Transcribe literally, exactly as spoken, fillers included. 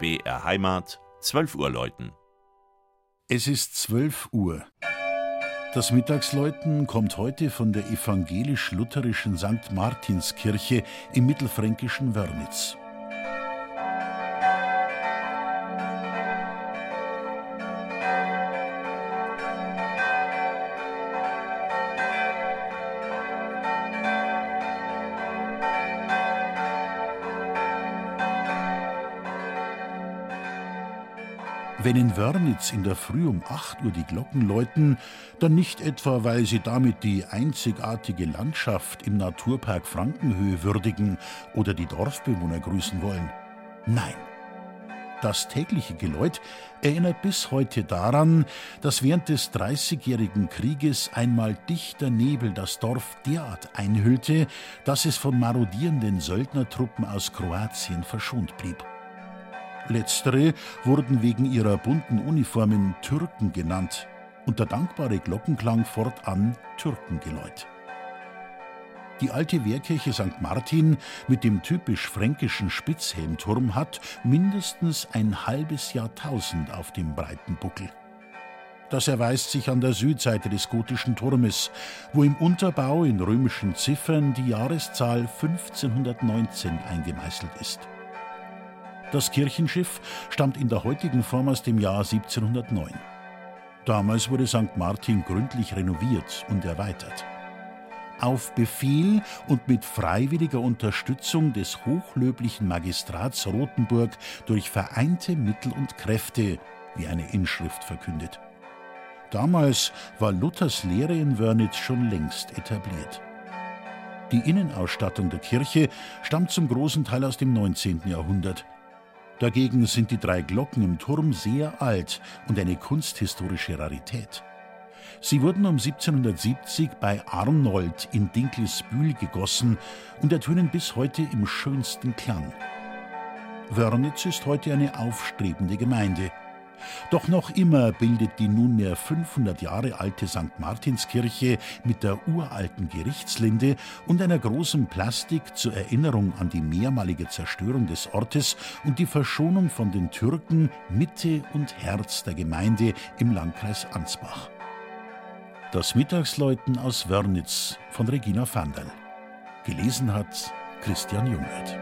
B R Heimat, zwölf Uhr läuten. Es ist zwölf Uhr. Das Mittagsläuten kommt heute von der evangelisch-lutherischen Sankt Martinskirche im mittelfränkischen Wörnitz. Wenn in Wörnitz in der Früh um acht Uhr die Glocken läuten, dann nicht etwa, weil sie damit die einzigartige Landschaft im Naturpark Frankenhöhe würdigen oder die Dorfbewohner grüßen wollen. Nein, das tägliche Geläut erinnert bis heute daran, dass während des Dreißigjährigen Krieges einmal dichter Nebel das Dorf derart einhüllte, dass es von marodierenden Söldnertruppen aus Kroatien verschont blieb. Letztere wurden wegen ihrer bunten Uniformen Türken genannt und der dankbare Glockenklang fortan Türkengeläut. Die alte Wehrkirche Sankt Martin mit dem typisch fränkischen Spitzhelmturm hat mindestens ein halbes Jahrtausend auf dem breiten Buckel. Das erweist sich an der Südseite des gotischen Turmes, wo im Unterbau in römischen Ziffern die Jahreszahl fünfzehnhundertneunzehn eingemeißelt ist. Das Kirchenschiff stammt in der heutigen Form aus dem Jahr siebzehnhundertneun. Damals wurde Sankt Martin gründlich renoviert und erweitert. Auf Befehl und mit freiwilliger Unterstützung des hochlöblichen Magistrats Rothenburg durch vereinte Mittel und Kräfte, wie eine Inschrift verkündet. Damals war Luthers Lehre in Wörnitz schon längst etabliert. Die Innenausstattung der Kirche stammt zum großen Teil aus dem neunzehnten Jahrhundert. Dagegen sind die drei Glocken im Turm sehr alt und eine kunsthistorische Rarität. Sie wurden um siebzehnhundertsiebzig bei Arnold in Dinkelsbühl gegossen und ertönen bis heute im schönsten Klang. Wörnitz ist heute eine aufstrebende Gemeinde. Doch noch immer bildet die nunmehr fünfhundert Jahre alte Sankt Martinskirche mit der uralten Gerichtslinde und einer großen Plastik zur Erinnerung an die mehrmalige Zerstörung des Ortes und die Verschonung von den Türken Mitte und Herz der Gemeinde im Landkreis Ansbach. Das Mittagsläuten aus Wörnitz von Regina Fanderl. Gelesen hat Christian Jungert.